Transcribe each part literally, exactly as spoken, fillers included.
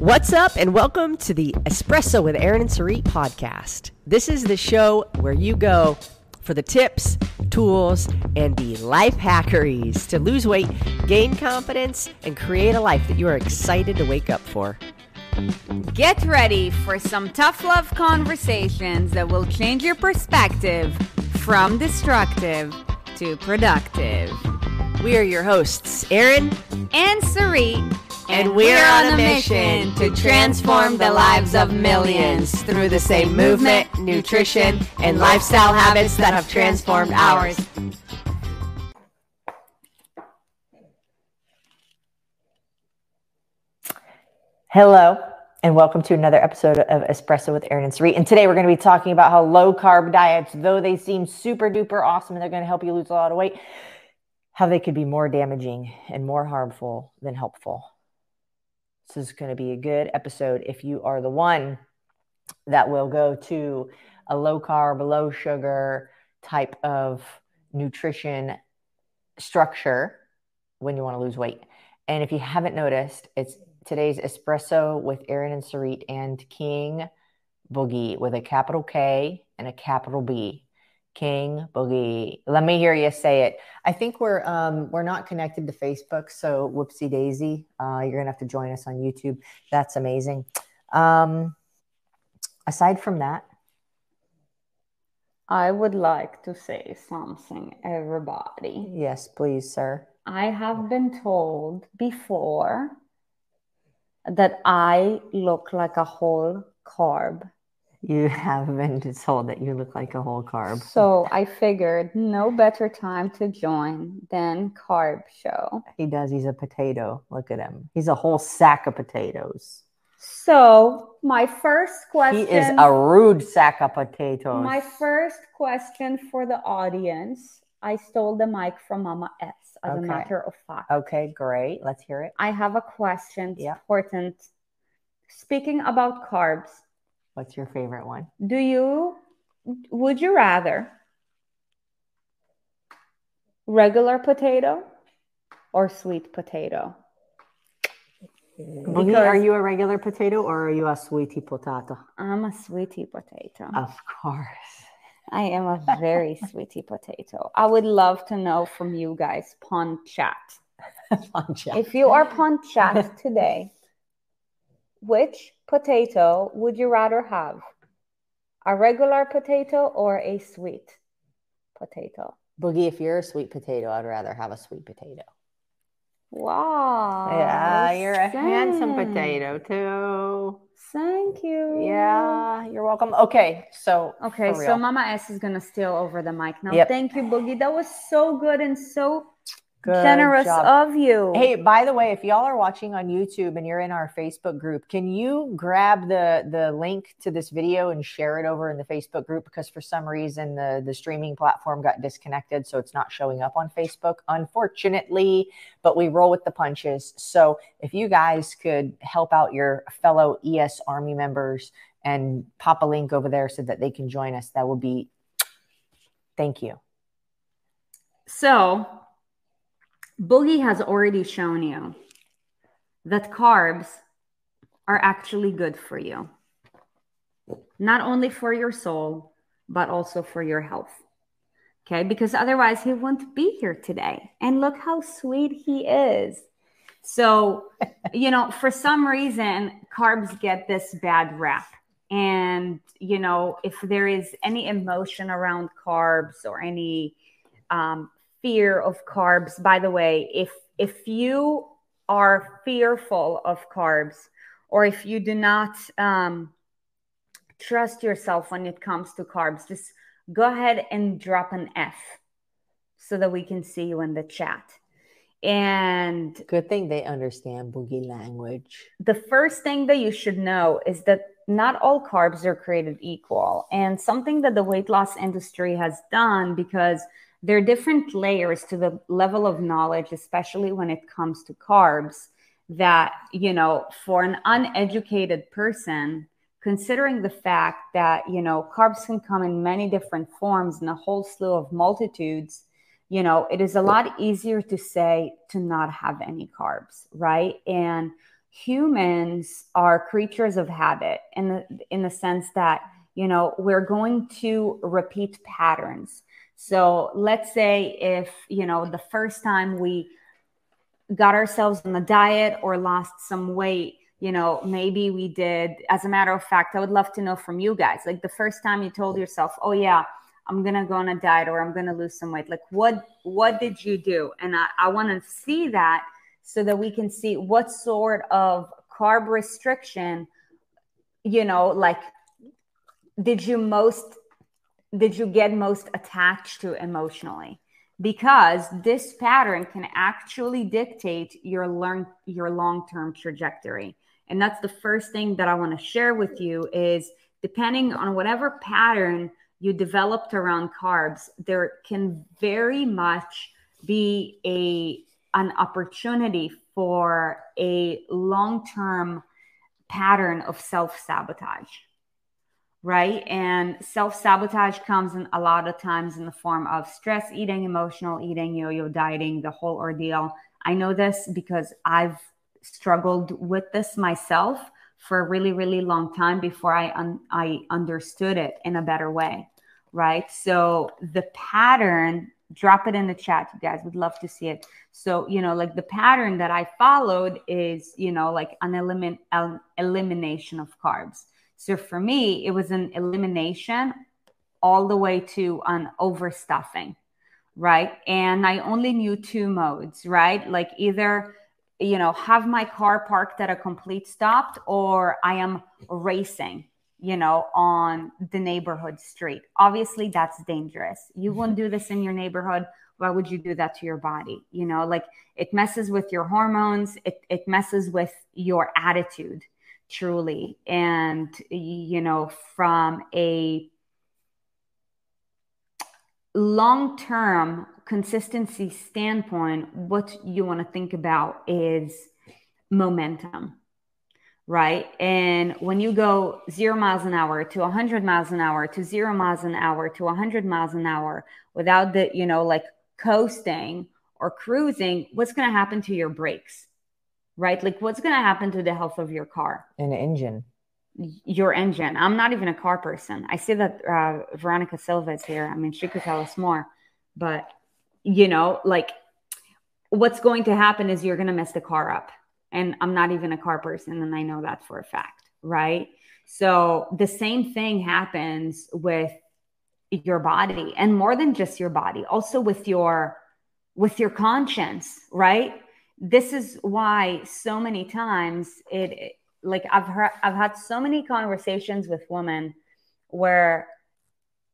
What's up, and welcome to the Espresso with Erin and Sarit podcast. This is the show where you go for the tips, tools, and the life hackeries to lose weight, gain confidence, and create a life that you are excited to wake up for. Get ready for some tough love conversations that will change your perspective from destructive to productive. We are your hosts, Erin and Sarit. And we're on a mission to transform the lives of millions through the same movement, nutrition, and lifestyle habits that have transformed ours. Hello, and welcome to another episode of Espresso with Erin and Sarit. And today we're going to be talking about how low-carb diets, though they seem super duper awesome and they're going to help you lose a lot of weight, how they could be more damaging and more harmful than helpful. This is going to be a good episode if you are the one that will go to a low-carb, low-sugar type of nutrition structure when you want to lose weight. And if you haven't noticed, it's today's Espresso with Erin and Sarit and King Boogie with a capital K and a capital B. King Boogie. Let me hear you say it. I think we're um, we're not connected to Facebook, so whoopsie daisy. Uh, you're going to have to join us on YouTube. That's amazing. Um, aside from that, I would like to say something, everybody. Yes, please, sir. I have been told before that I look like a whole carb. You have been told that you look like a whole carb. So I figured no better time to join than Carb Show. He does. He's a potato. Look at him. He's a whole sack of potatoes. So my first question. He is a rude sack of potatoes. My first question for the audience. I stole the mic from Mama S, as okay. a matter of fact. Okay, great. Let's hear it. I have a question. Yeah. Important. Speaking about carbs. What's your favorite one? Do you, would you rather regular potato or sweet potato? Because are you a regular potato or are you a sweetie potato? I'm a sweetie potato. Of course. I am a very sweetie potato. I would love to know from you guys, Pond Chat. Pond Chat. If you are Pond Chat today, which potato would you rather have? A regular potato or a sweet potato? Boogie, if you're a sweet potato, I'd rather have a sweet potato. Wow. Yeah, you're a handsome potato too. Thank you. Yeah, you're welcome. Okay, so okay, so Mama S is gonna steal over the mic now. Yep. Thank you, Boogie. That was so good and so Good generous job. Of you. Hey, by the way, if y'all are watching on YouTube and you're in our Facebook group, can you grab the the link to this video and share it over in the Facebook group? Because for some reason, the, the streaming platform got disconnected, so it's not showing up on Facebook, unfortunately, but we roll with the punches. So if you guys could help out your fellow E S Army members and pop a link over there so that they can join us, that would be thank you. So Boogie has already shown you that carbs are actually good for you. Not only for your soul, but also for your health. Okay, because otherwise he wouldn't be here today. And look how sweet he is. So, you know, for some reason, carbs get this bad rap. And, you know, if there is any emotion around carbs or any um fear of carbs. By the way, if if you are fearful of carbs, or if you do not um, trust yourself when it comes to carbs, just go ahead and drop an F so that we can see you in the chat. And good thing they understand Boogie language. The first thing that you should know is that not all carbs are created equal. And something that the weight loss industry has done, because there are different layers to the level of knowledge, especially when it comes to carbs, that, you know, for an uneducated person, considering the fact that, you know, carbs can come in many different forms and a whole slew of multitudes, you know, it is a lot easier to say to not have any carbs, right? And humans are creatures of habit in the, in the sense that, you know, we're going to repeat patterns. So let's say if, you know, the first time we got ourselves on a diet or lost some weight, you know, maybe we did, as a matter of fact, I would love to know from you guys, like the first time you told yourself, oh yeah, I'm going to go on a diet or I'm going to lose some weight. Like what, what did you do? And I, I want to see that so that we can see what sort of carb restriction, you know, like did you most, did you get most attached to emotionally? Because this pattern can actually dictate your learn, your long-term trajectory. And that's the first thing that I want to share with you is depending on whatever pattern you developed around carbs, there can very much be a an opportunity for a long-term pattern of self-sabotage, right? And self-sabotage comes in a lot of times in the form of stress eating, emotional eating, yo-yo dieting, the whole ordeal. I know this because I've struggled with this myself for a really, really long time before I, un- I understood it in a better way, right? So the pattern, drop it in the chat, you guys would love to see it. So, you know, like the pattern that I followed is, you know, like an elimin- el- elimination of carbs. So for me, it was an elimination all the way to an overstuffing, right? And I only knew two modes, right? Like either, you know, have my car parked at a complete stop or I am racing, you know, on the neighborhood street. Obviously, that's dangerous. You wouldn't do this in your neighborhood. Why would you do that to your body? You know, like it messes with your hormones. It, it messes with your attitude, truly. And, you know, from a long-term consistency standpoint, what you want to think about is momentum. Right. And when you go zero miles an hour to a hundred miles an hour to zero miles an hour to a hundred miles an hour without the, you know, like coasting or cruising, what's going to happen to your brakes? Right. Like what's going to happen to the health of your car? An engine. Your engine. I'm not even a car person. I see that uh, Veronica Silva is here. I mean, she could tell us more, but you know, like what's going to happen is you're going to mess the car up. And I'm not even a car person, and I know that for a fact, right? So the same thing happens with your body, and more than just your body, also with your with your conscience, right? This is why so many times it, like I've heard, I've had so many conversations with women where,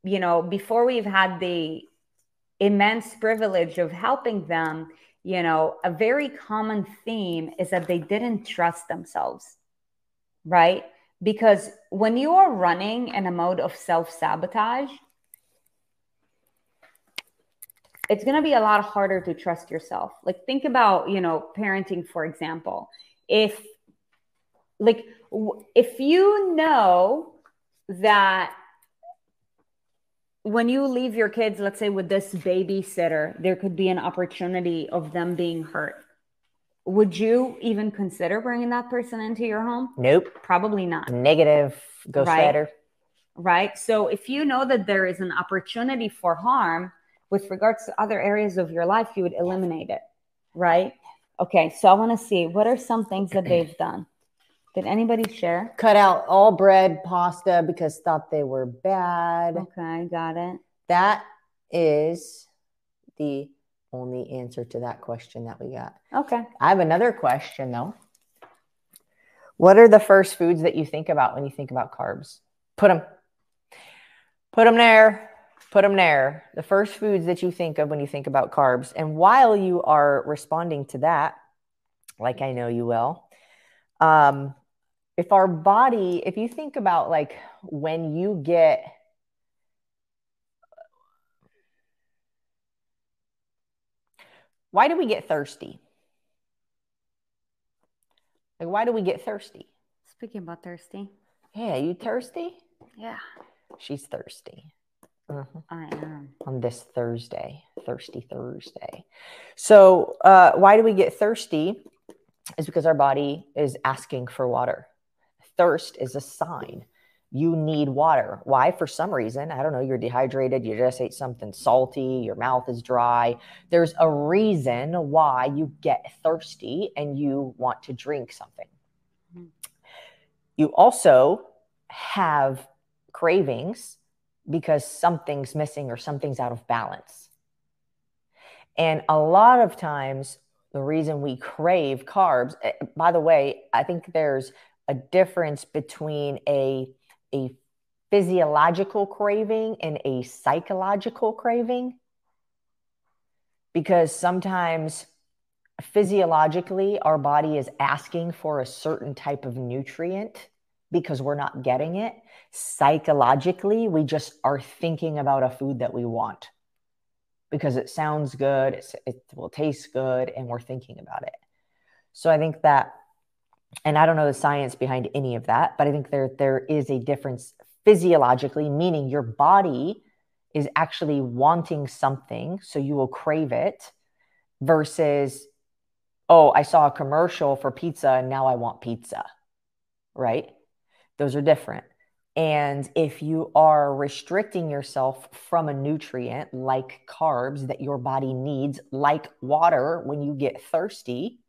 you know, before we've had the immense privilege of helping them, you know, a very common theme is that they didn't trust themselves, right? Because when you are running in a mode of self-sabotage, it's going to be a lot harder to trust yourself. Like think about, you know, parenting, for example. If like, if you know that when you leave your kids, let's say with this babysitter, there could be an opportunity of them being hurt. Would you even consider bringing that person into your home? Nope. Probably not. Negative. Go scatter. Right. So if you know that there is an opportunity for harm with regards to other areas of your life, you would eliminate it. Right. Okay. So I want to see what are some things that they've done. Did anybody share? Cut out all bread, pasta, because thought they were bad. Okay, got it. That is the only answer to that question that we got. Okay. I have another question, though. What are the first foods that you think about when you think about carbs? Put them. Put them there. Put them there. The first foods that you think of when you think about carbs. And while you are responding to that, like I know you will, um, if our body, if you think about like when you get, why do we get thirsty? Like, why do we get thirsty? Speaking about thirsty. Yeah. You thirsty? Yeah. She's thirsty. Mm-hmm. I am. On this Thursday, thirsty Thursday. So, uh, why do we get thirsty? is because our body is asking for water. Thirst is a sign. You need water. Why? For some reason, I don't know, you're dehydrated, you just ate something salty, your mouth is dry. There's a reason why you get thirsty and you want to drink something. Mm-hmm. You also have cravings because something's missing or something's out of balance. And a lot of times, the reason we crave carbs, by the way, I think there's a difference between a a physiological craving and a psychological craving, because sometimes physiologically our body is asking for a certain type of nutrient because we're not getting it. Psychologically, we just are thinking about a food that we want because it sounds good, it's, it will taste good, and we're thinking about it. So I think that, and I don't know the science behind any of that, but I think there there is a difference physiologically, meaning your body is actually wanting something, so you will crave it, versus, oh, I saw a commercial for pizza and now I want pizza, right? Those are different. And if you are restricting yourself from a nutrient like carbs that your body needs, like water when you get thirsty,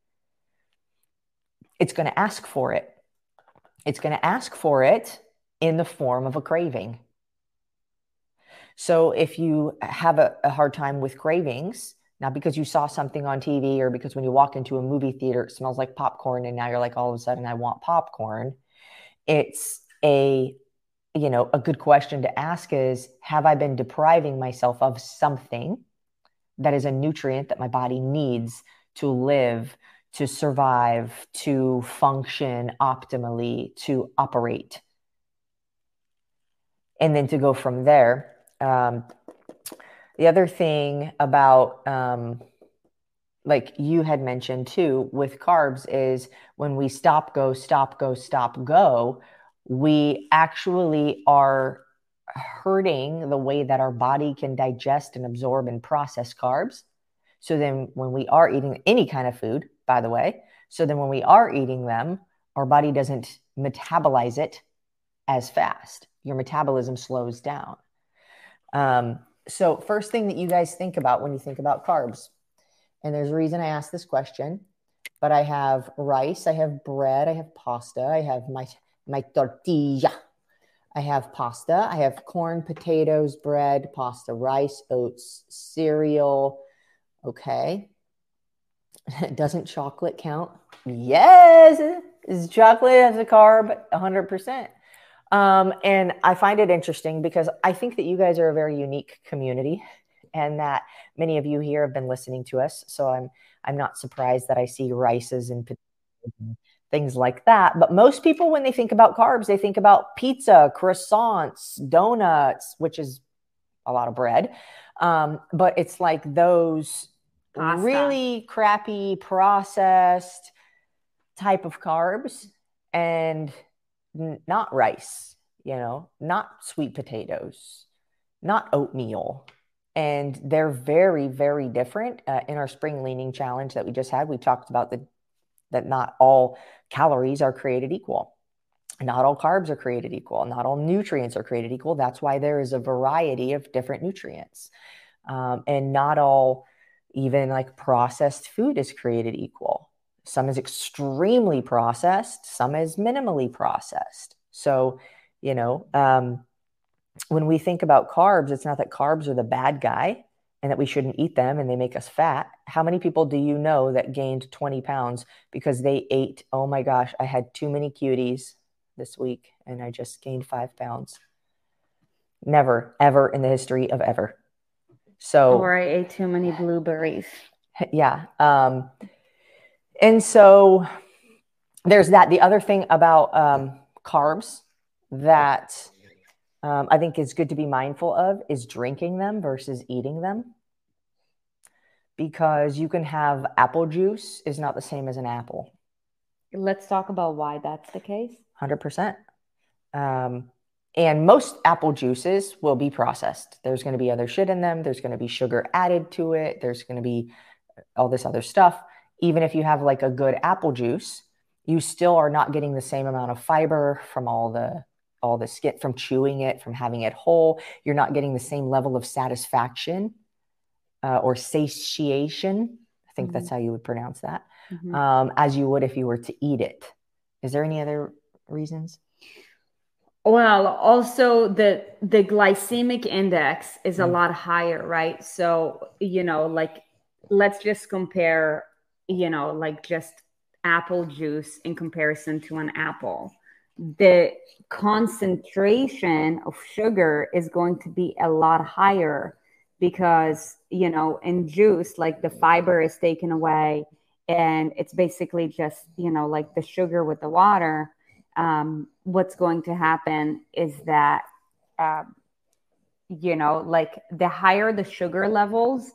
it's going to ask for it. It's going to ask for it in the form of a craving. So if you have a, a hard time with cravings, not because you saw something on T V or because when you walk into a movie theater, it smells like popcorn and now you're like, all of a sudden I want popcorn. It's a, you know, a good question to ask is, have I been depriving myself of something that is a nutrient that my body needs to live, to survive, to function optimally, to operate? And then to go from there. Um, the other thing about, um, like you had mentioned too, with carbs is when we stop, go, stop, go, stop, go, we actually are hurting the way that our body can digest and absorb and process carbs. So then when we are eating any kind of food, by the way, so then when we are eating them, our body doesn't metabolize it as fast. Your metabolism slows down. Um, so first thing that you guys think about when you think about carbs, and there's a reason I asked this question, but I have rice, I have bread, I have pasta, I have my, my tortilla, I have pasta, I have corn, potatoes, bread, pasta, rice, oats, cereal. Okay. Doesn't chocolate count? Yes. Is chocolate as a carb? one hundred percent. Um, and I find it interesting because I think that you guys are a very unique community and that many of you here have been listening to us. So I'm, I'm not surprised that I see rices and potatoes and things like that. But most people, when they think about carbs, they think about pizza, croissants, donuts, which is a lot of bread. Um, but it's like those pasta, really crappy processed type of carbs, and n- not rice, you know, not sweet potatoes, not oatmeal. And they're very, very different. Uh, in our spring leaning challenge that we just had, we talked about the, that not all calories are created equal. Not all carbs are created equal. Not all nutrients are created equal. That's why there is a variety of different nutrients. Um, and not all, even like processed food, is created equal. Some is extremely processed. Some is minimally processed. So, you know, um, when we think about carbs, it's not that carbs are the bad guy and that we shouldn't eat them and they make us fat. How many people do you know that gained twenty pounds because they ate, oh my gosh, I had too many cuties this week and I just gained five pounds. Never, ever in the history of ever. So, or I ate too many blueberries. Yeah. Um, and so there's that. The other thing about um, carbs that um, I think is good to be mindful of is drinking them versus eating them. Because you can have apple juice is not the same as an apple. Let's talk about why that's the case. one hundred percent. Um, and most apple juices will be processed. There's going to be other shit in them. There's going to be sugar added to it. There's going to be all this other stuff. even if you have like a good apple juice, you still are not getting the same amount of fiber from all the all the skin, from chewing it, from having it whole. You're not getting the same level of satisfaction uh, or satiation. I think mm-hmm. that's how you would pronounce that, mm-hmm. um, as you would if you were to eat it. Is there any other reasons? Well, also the the glycemic index is mm-hmm. a lot higher, right? So, you know, like, let's just compare, you know, like just apple juice in comparison to an apple. The concentration of sugar is going to be a lot higher because, you know, in juice, like the fiber is taken away and it's basically just, you know, like the sugar with the water. Um, what's going to happen is that, um, you know, like the higher the sugar levels,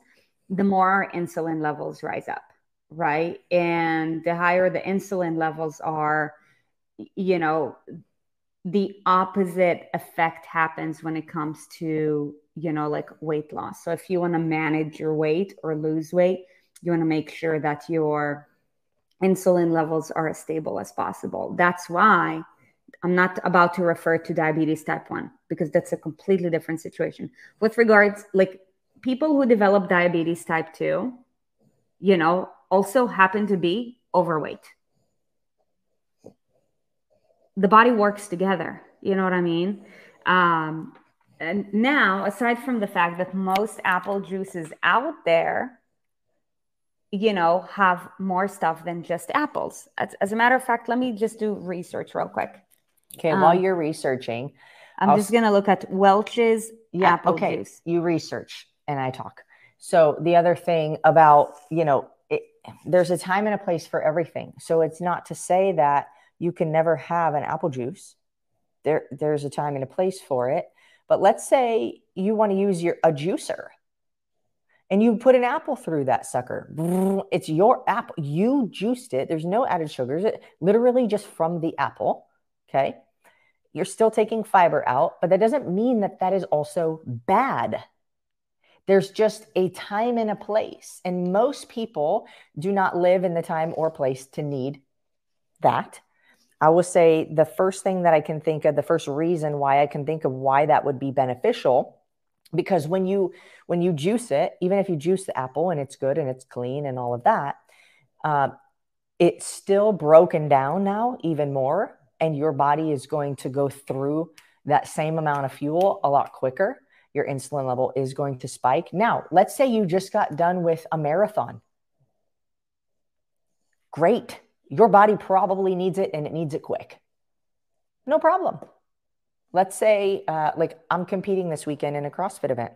the more insulin levels rise up, right? And the higher the insulin levels are, you know, the opposite effect happens when it comes to, you know, like weight loss. So if you want to manage your weight or lose weight, you want to make sure that your insulin levels are as stable as possible. That's why I'm not about to refer to diabetes type one, because that's a completely different situation. With regards, like people who develop diabetes type two, you know, also happen to be overweight. The body works together. You know what I mean? Um, and now, aside from the fact that most apple juices out there, you know, have more stuff than just apples. As, as a matter of fact, let me just do research real quick. Okay. Um, while you're researching, I'm I'll just going to look at Welch's yeah, apple okay. juice. You research and I talk. So the other thing about, you know, it, there's a time and a place for everything. So it's not to say that you can never have an apple juice. There, there's a time and a place for it. But let's say you want to use your a juicer and you put an apple through that sucker. It's your apple. You juiced it. There's no added sugars. It, literally just from the apple, okay? You're still taking fiber out, but that doesn't mean that that is also bad. There's just a time and a place. And most people do not live in the time or place to need that. I will say the first thing that I can think of, the first reason why I can think of why that would be beneficial, because when you when you juice it, even if you juice the apple and it's good and it's clean and all of that, uh, it's still broken down now even more, and your body is going to go through that same amount of fuel a lot quicker. Your insulin level is going to spike. Now, let's say you just got done with a marathon. Great. Your body probably needs it and it needs it quick. No problem. Let's say uh, like I'm competing this weekend in a CrossFit event.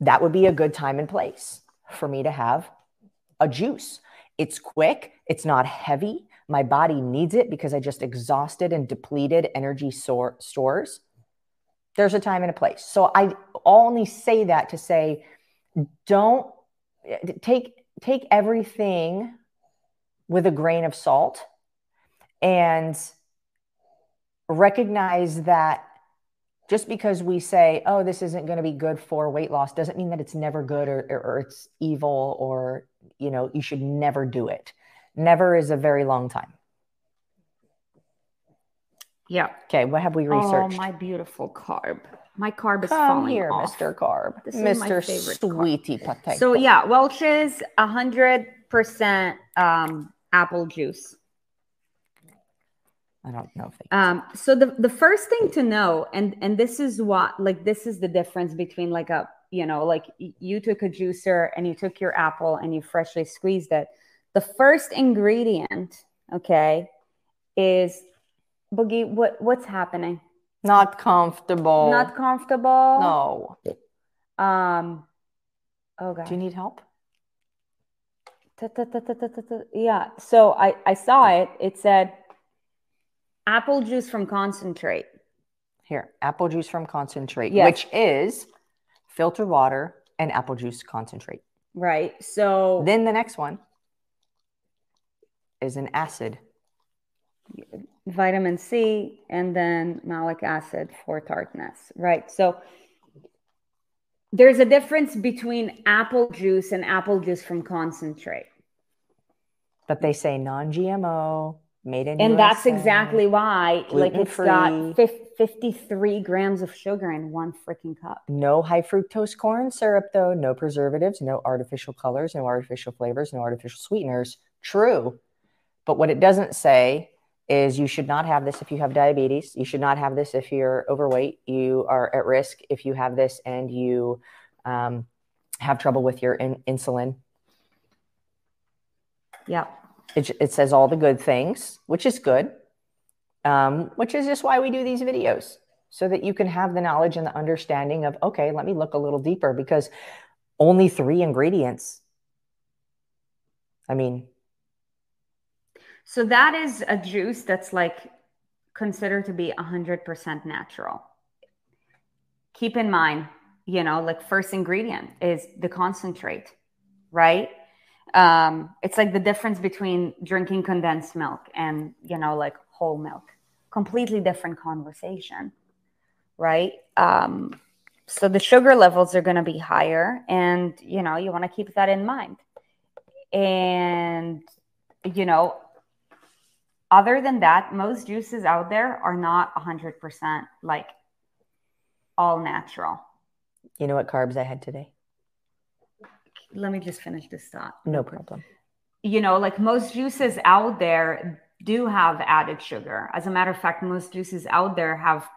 That would be a good time and place for me to have a juice. It's quick. It's not heavy. My body needs it because I just exhausted and depleted energy so- stores. There's a time and a place. So I only say that to say, don't take, take everything with a grain of salt and recognize that just because we say, oh, this isn't going to be good for weight loss, doesn't mean that it's never good or, or it's evil or, you know, you should never do it. Never is a very long time. Yeah. Okay. What have we researched? Oh, my beautiful carb. My carb is Come falling here, off. Mister Carb. This Mister is my favorite Sweetie carb. Potato. So yeah, Welch's one hundred percent um, apple juice. I don't know if they um, so the, the first thing to know, and, and this is what, like, this is the difference between like a, you know, like you took a juicer and you took your apple and you freshly squeezed it. The first ingredient, okay, is Boogie. What, what's happening? Not comfortable. Not comfortable. No. Um, oh God. Do you need help? Yeah. So I, I saw it. It said apple juice from concentrate. Here, apple juice from concentrate, yes. Which is filtered water and apple juice concentrate. Right. So then the next one is an acid. Vitamin C and then malic acid for tartness, right? So there's a difference between apple juice and apple juice from concentrate. But they say non G M O, made in U S A. And that's exactly why, like, it's got fifty-three grams of sugar in one freaking cup. No high fructose corn syrup, though. No preservatives, no artificial colors, no artificial flavors, no artificial sweeteners. True. But what it doesn't say is you should not have this if you have diabetes. You should not have this if you're overweight. You are at risk if you have this and you um, have trouble with your in- insulin. Yeah. It, it says all the good things, which is good, um, which is just why we do these videos, so that you can have the knowledge and the understanding of, okay, let me look a little deeper, because only three ingredients. I mean. So that is a juice that's like considered to be one hundred percent natural. Keep in mind, you know, like first ingredient is the concentrate, right? Um, it's like the difference between drinking condensed milk and, you know, like whole milk, completely different conversation, right? Um, so the sugar levels are going to be higher, and, you know, you want to keep that in mind. And, you know, other than that, most juices out there are not a hundred percent, like all natural. You know what carbs I had today? Let me just finish this thought. No problem. You know, like most juices out there do have added sugar. As a matter of fact, most juices out there have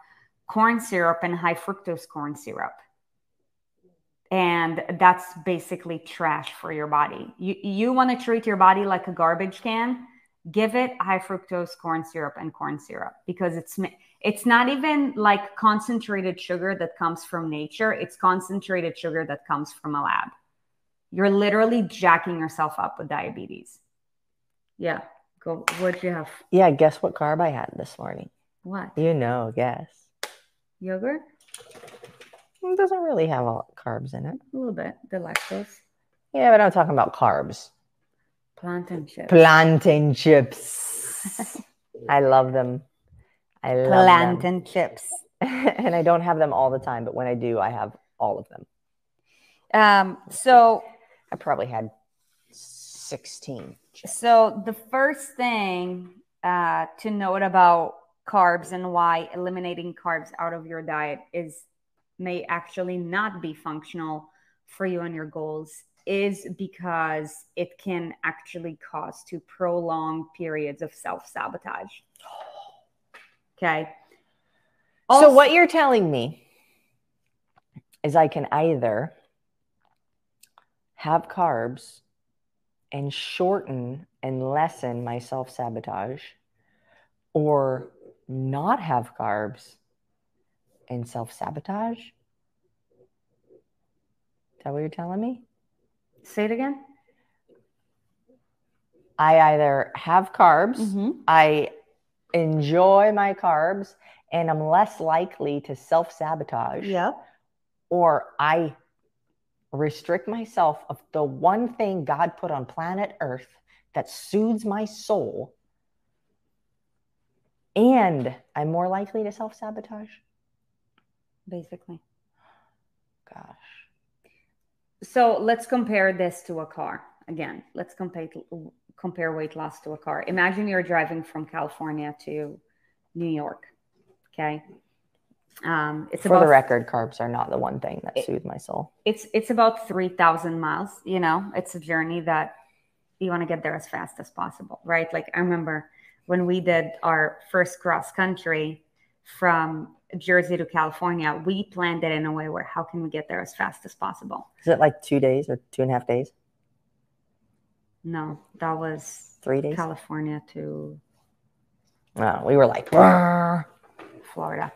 corn syrup and high fructose corn syrup. And that's basically trash for your body. You, you want to treat your body like a garbage can. Give it high fructose corn syrup and corn syrup, because it's it's not even like concentrated sugar that comes from nature. It's concentrated sugar that comes from a lab. You're literally jacking yourself up with diabetes. Yeah. Go. What'd you have? Yeah. Guess what carb I had this morning? What? You know, guess. Yogurt? It doesn't really have all carbs in it. A little bit. The lactose. Yeah, but I'm talking about carbs. Plantain chips. Plantain chips. I love them. I love plantain them. chips. And I don't have them all the time, but when I do, I have all of them. Um, so I probably had sixteen chips. So the first thing uh, to note about carbs and why eliminating carbs out of your diet is may actually not be functional for you and your goals is because it can actually cause to prolonged periods of self-sabotage. Okay. Also, so what you're telling me is I can either have carbs and shorten and lessen my self-sabotage, or not have carbs and self-sabotage? Is that what you're telling me? Say it again. I either have carbs, mm-hmm. I enjoy my carbs, and I'm less likely to self-sabotage. Yeah. Or I restrict myself of the one thing God put on planet Earth that soothes my soul, and I'm more likely to self-sabotage. Basically. Gosh. So let's compare this to a car. Again, let's compare compare weight loss to a car. Imagine you're driving from California to New York, okay? Um, it's For about, the record, carbs are not the one thing that it, soothed my soul. It's it's about three thousand miles, you know? It's a journey that you want to get there as fast as possible, right? Like I remember when we did our first cross country from Jersey to California, we planned it in a way where how can we get there as fast as possible? Is it like two days or two and a half days? No, that was three days. California to oh, we were like Brr. Florida.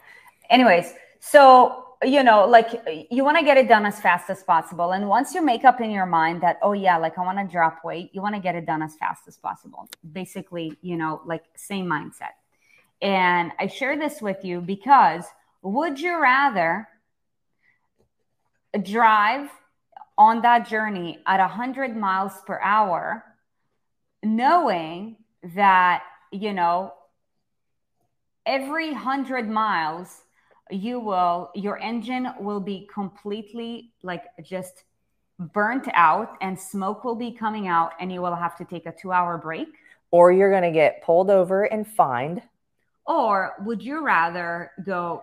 Anyways, so you know, like you want to get it done as fast as possible, and once you make up in your mind that oh yeah, like I want to drop weight, you want to get it done as fast as possible. Basically, you know, like same mindset. And I share this with you because would you rather drive on that journey at one hundred miles per hour, knowing that, you know, every one hundred miles you will, your engine will be completely like just burnt out and smoke will be coming out and you will have to take a two hour break. Or you're going to get pulled over and fined. Or would you rather go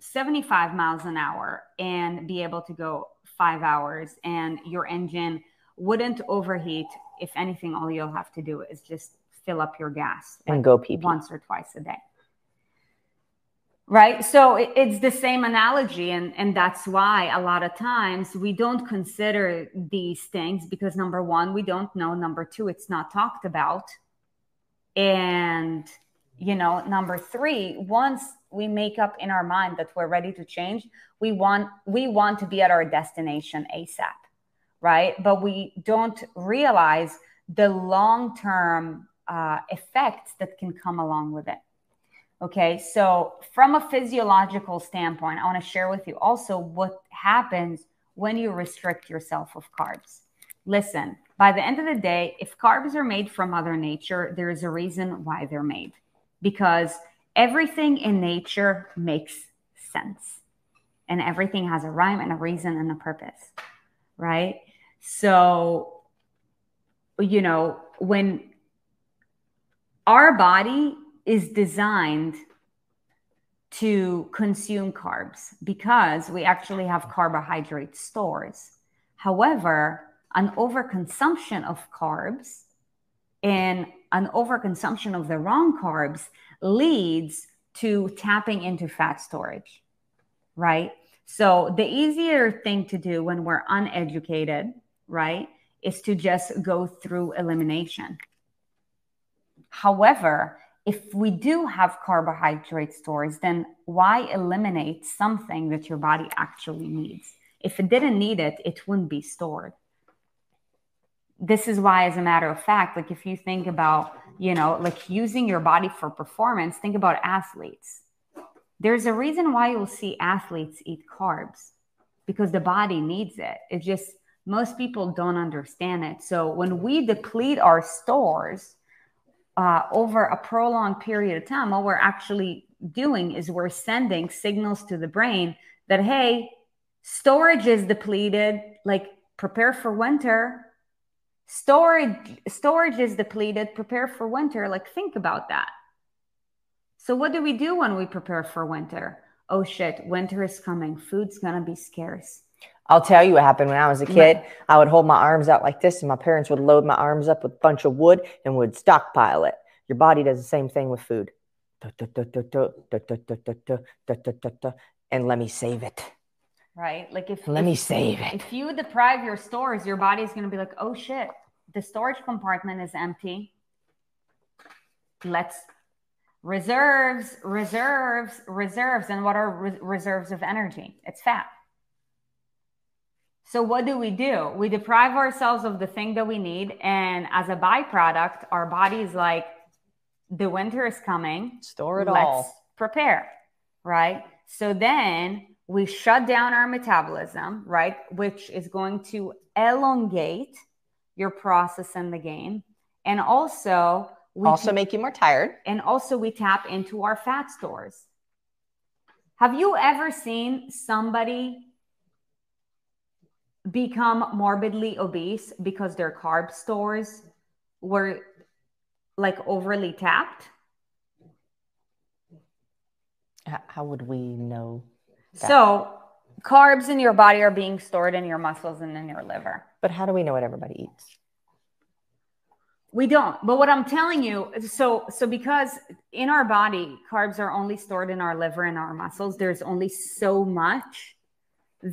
seventy-five miles an hour and be able to go five hours and your engine wouldn't overheat? If anything, all you'll have to do is just fill up your gas and like go pee once or twice a day. Right. So it, it's the same analogy. And, and that's why a lot of times we don't consider these things because number one, we don't know. Number two, it's not talked about. And, you know, number three, once we make up in our mind that we're ready to change, we want, we want to be at our destination ASAP. Right. But we don't realize the long-term uh, effects that can come along with it. Okay, so from a physiological standpoint, I want to share with you also what happens when you restrict yourself of carbs. Listen, by the end of the day, if carbs are made from Mother Nature, there is a reason why they're made, because everything in nature makes sense and everything has a rhyme and a reason and a purpose, right? So, you know, when our body is designed to consume carbs because we actually have carbohydrate stores. However, an overconsumption of carbs and an overconsumption of the wrong carbs leads to tapping into fat storage, right? So the easier thing to do when we're uneducated, right, is to just go through elimination. However, if we do have carbohydrate stores, then why eliminate something that your body actually needs? If it didn't need it, it wouldn't be stored. This is why, as a matter of fact, like if you think about, you know, like using your body for performance, think about athletes. There's a reason why you'll see athletes eat carbs because the body needs it. It's just most people don't understand it. So when we deplete our stores, Uh, over a prolonged period of time, what we're actually doing is we're sending signals to the brain that, hey, storage is depleted, like prepare for winter. Storage, storage is depleted, prepare for winter, like think about that. So what do we do when we prepare for winter? Oh shit, winter is coming. Food's going to be scarce. I'll tell you what happened when I was a kid. Right. I would hold my arms out like this and my parents would load my arms up with a bunch of wood and would stockpile it. Your body does the same thing with food. And let me save it. Right? Like if Let if, me save it. If you deprive your stores, your body's going to be like, oh shit, the storage compartment is empty. Let's reserves, reserves, reserves. And what are re- reserves of energy? It's fat. So what do we do? We deprive ourselves of the thing that we need. And as a byproduct, our body's like, the winter is coming. Store it all. Let's prepare, right? So then we shut down our metabolism, right? Which is going to elongate your process in the game. And also... we also t- make you more tired. And also we tap into our fat stores. Have you ever seen somebody... become morbidly obese because their carb stores were like overly tapped? How would we know that? So carbs in your body are being stored in your muscles and in your liver. But how do we know what everybody eats? We don't. But what I'm telling you, so so because in our body, carbs are only stored in our liver and our muscles, there's only so much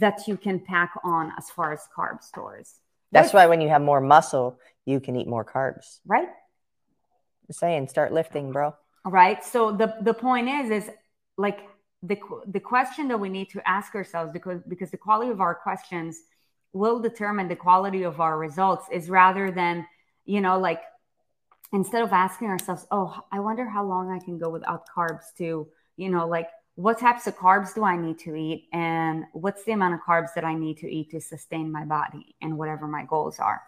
that you can pack on as far as carb stores. That's why when you have more muscle, you can eat more carbs. Right. I'm saying, start lifting, bro. All right. So the, the point is, is like the, the question that we need to ask ourselves, because, because the quality of our questions will determine the quality of our results, is rather than, you know, like instead of asking ourselves, oh, I wonder how long I can go without carbs to, you know, like, what types of carbs do I need to eat? And what's the amount of carbs that I need to eat to sustain my body and whatever my goals are?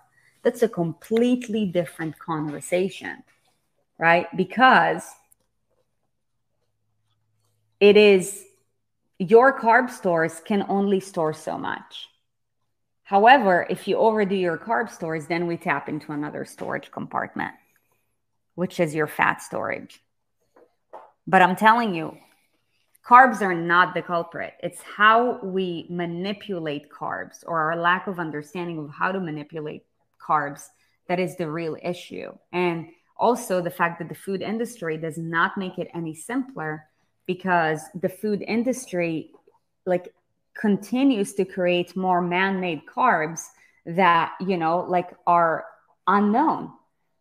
That's a completely different conversation, right? Because it is your carb stores can only store so much. However, if you overdo your carb storage, then we tap into another storage compartment, which is your fat storage. But I'm telling you, carbs are not the culprit. It's how we manipulate carbs, or our lack of understanding of how to manipulate carbs, that is the real issue. And also the fact that the food industry does not make it any simpler, because the food industry like continues to create more man-made carbs that, you know, like are unknown.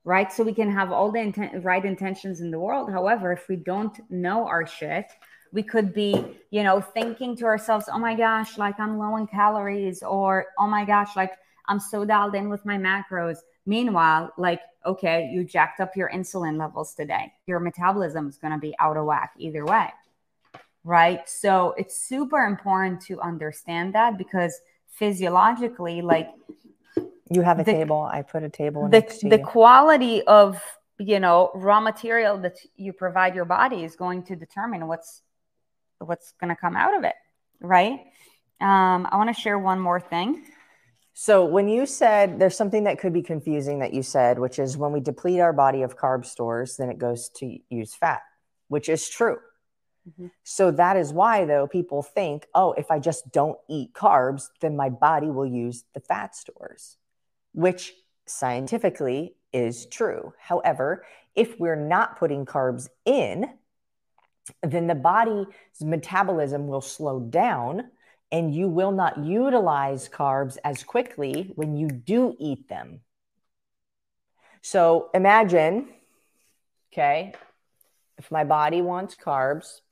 Right. So we can have all the inten- right intentions in the world. However, if we don't know our shit, we could be, you know, thinking to ourselves, oh, my gosh, like I'm low in calories, or oh, my gosh, like I'm so dialed in with my macros. Meanwhile, like, OK, you jacked up your insulin levels today. Your metabolism is going to be out of whack either way. Right. So it's super important to understand that, because physiologically, like, you have a the, table. I put a table the, next to the you. The quality of, you know, raw material that you provide your body is going to determine what's what's going to come out of it, right? Um, I want to share one more thing. So when you said there's something that could be confusing that you said, which is when we deplete our body of carb stores, then it goes to use fat, which is true. Mm-hmm. So that is why, though, people think, oh, if I just don't eat carbs, then my body will use the fat stores, which scientifically is true. However, if we're not putting carbs in, then the body's metabolism will slow down and you will not utilize carbs as quickly when you do eat them. So imagine, okay, if my body wants carbs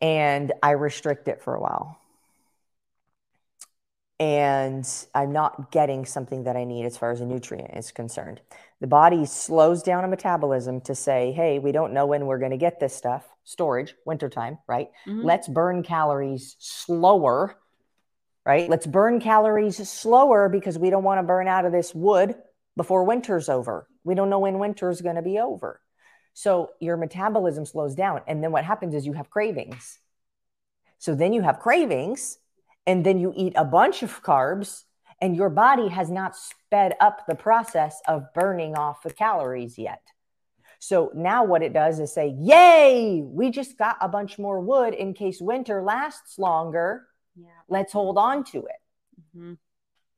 and I restrict it for a while, and I'm not getting something that I need as far as a nutrient is concerned, the body slows down a metabolism to say, hey, we don't know when we're going to get this stuff. Storage, wintertime, right? Mm-hmm. Let's burn calories slower, right? Let's burn calories slower because we don't want to burn out of this wood before winter's over. We don't know when winter's going to be over. So your metabolism slows down. And then what happens is you have cravings. So then you have cravings. And then you eat a bunch of carbs, and your body has not sped up the process of burning off the calories yet. So now what it does is say, yay, we just got a bunch more wood in case winter lasts longer. Yeah. Let's hold on to it mm-hmm.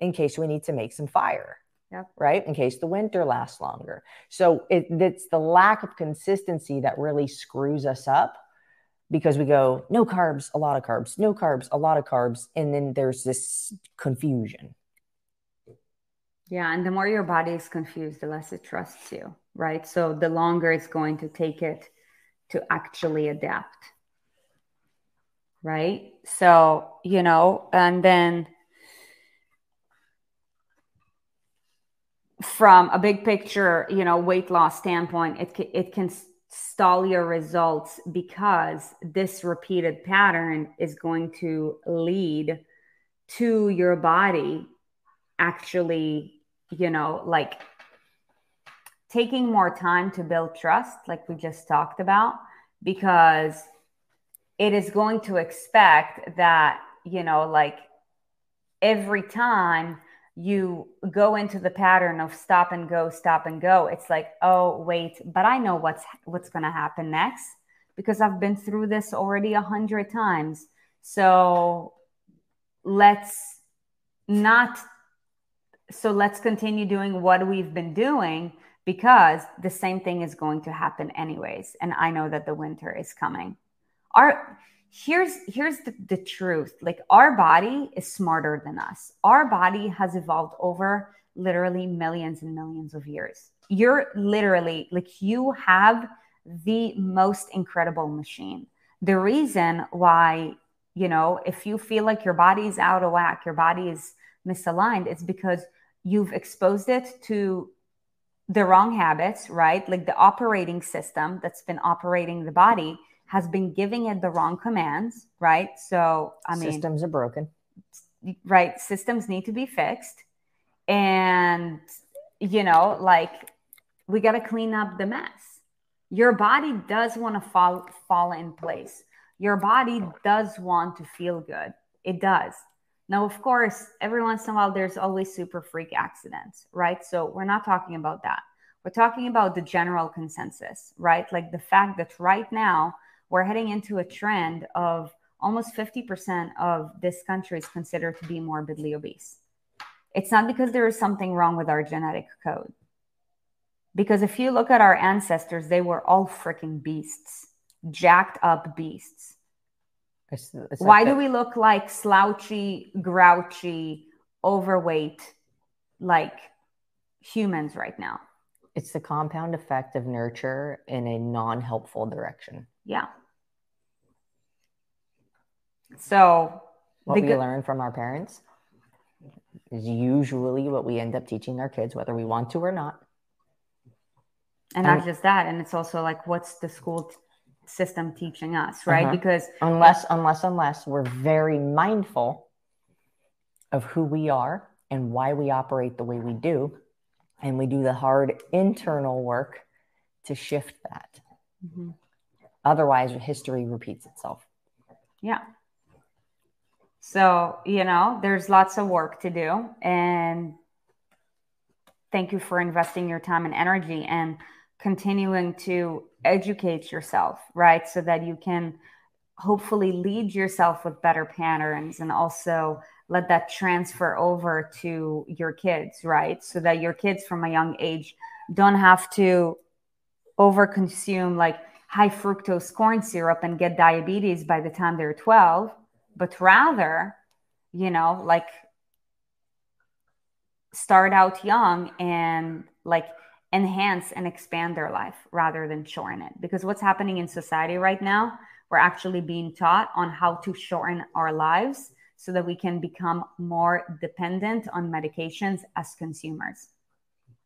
in case we need to make some fire, yeah. right? In case the winter lasts longer. So it, it's the lack of consistency that really screws us up. Because we go, no carbs, a lot of carbs, no carbs, a lot of carbs. And then there's this confusion. Yeah. And the more your body is confused, the less it trusts you, right? So the longer it's going to take it to actually adapt, right? So, you know, and then from a big picture, you know, weight loss standpoint, it can, it can stall your results, because this repeated pattern is going to lead to your body actually, you know, like taking more time to build trust, like we just talked about, because it is going to expect that, you know, like every time you go into the pattern of stop and go, stop and go. It's like, oh, wait, but I know what's what's going to happen next, because I've been through this already a hundred times. So let's not, so let's continue doing what we've been doing, because the same thing is going to happen anyways. And I know that the winter is coming. Our Here's here's the, the truth. Like, our body is smarter than us. Our body has evolved over literally millions and millions of years. You're literally like, you have the most incredible machine. The reason why, you know, if you feel like your body is out of whack, your body is misaligned, it's because you've exposed it to the wrong habits, right? Like, the operating system that's been operating the body has been giving it the wrong commands, right? So, I mean... systems are broken. Right. Systems need to be fixed. And, you know, like, we got to clean up the mess. Your body does want to fall, fall in place. Your body does want to feel good. It does. Now, of course, every once in a while, there's always super freak accidents, right? So we're not talking about that. We're talking about the general consensus, right? Like the fact that right now we're heading into a trend of almost fifty percent of this country is considered to be morbidly obese. It's not because there is something wrong with our genetic code. Because if you look at our ancestors, they were all freaking beasts, jacked up beasts. It's, it's Why like do we look like slouchy, grouchy, overweight, like humans right now? It's the compound effect of nurture in a non-helpful direction. Yeah. So what we go- learn from our parents is usually what we end up teaching our kids, whether we want to or not. And, and not just that. And it's also like, what's the school t- system teaching us, right? Uh-huh. Because unless, uh, unless, unless we're very mindful of who we are and why we operate the way we do, and we do the hard internal work to shift that. Mm-hmm. Otherwise, history repeats itself. Yeah. So, you know, there's lots of work to do, and thank you for investing your time and energy and continuing to educate yourself, right? So that you can hopefully lead yourself with better patterns and also let that transfer over to your kids, right? So that your kids from a young age don't have to overconsume like high fructose corn syrup and get diabetes by the time they're twelve, but rather, you know, like start out young and like enhance and expand their life rather than shorten it. Because what's happening in society right now, we're actually being taught on how to shorten our lives so that we can become more dependent on medications as consumers,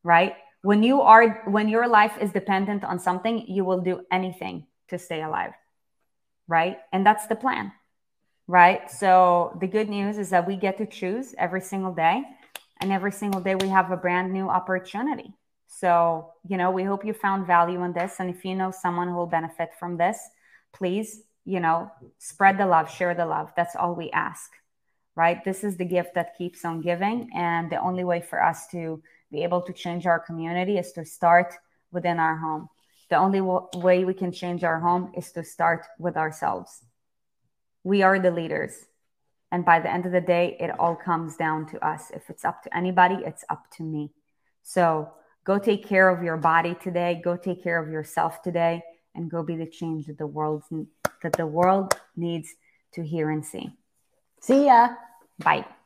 right? When you are, when your life is dependent on something, you will do anything to stay alive, right? And that's the plan, right? So the good news is that we get to choose every single day, and every single day we have a brand new opportunity. So, you know, we hope you found value in this. And if you know someone who will benefit from this, please, you know, spread the love, share the love. That's all we ask, right? This is the gift that keeps on giving. And the only way for us to be able to change our community is to start within our home. The only w- way we can change our home is to start with ourselves. We are the leaders. And by the end of the day, it all comes down to us. If it's up to anybody, it's up to me. So go take care of your body today. Go take care of yourself today, and go be the change that the world that the world needs to hear and see. See ya. Bye.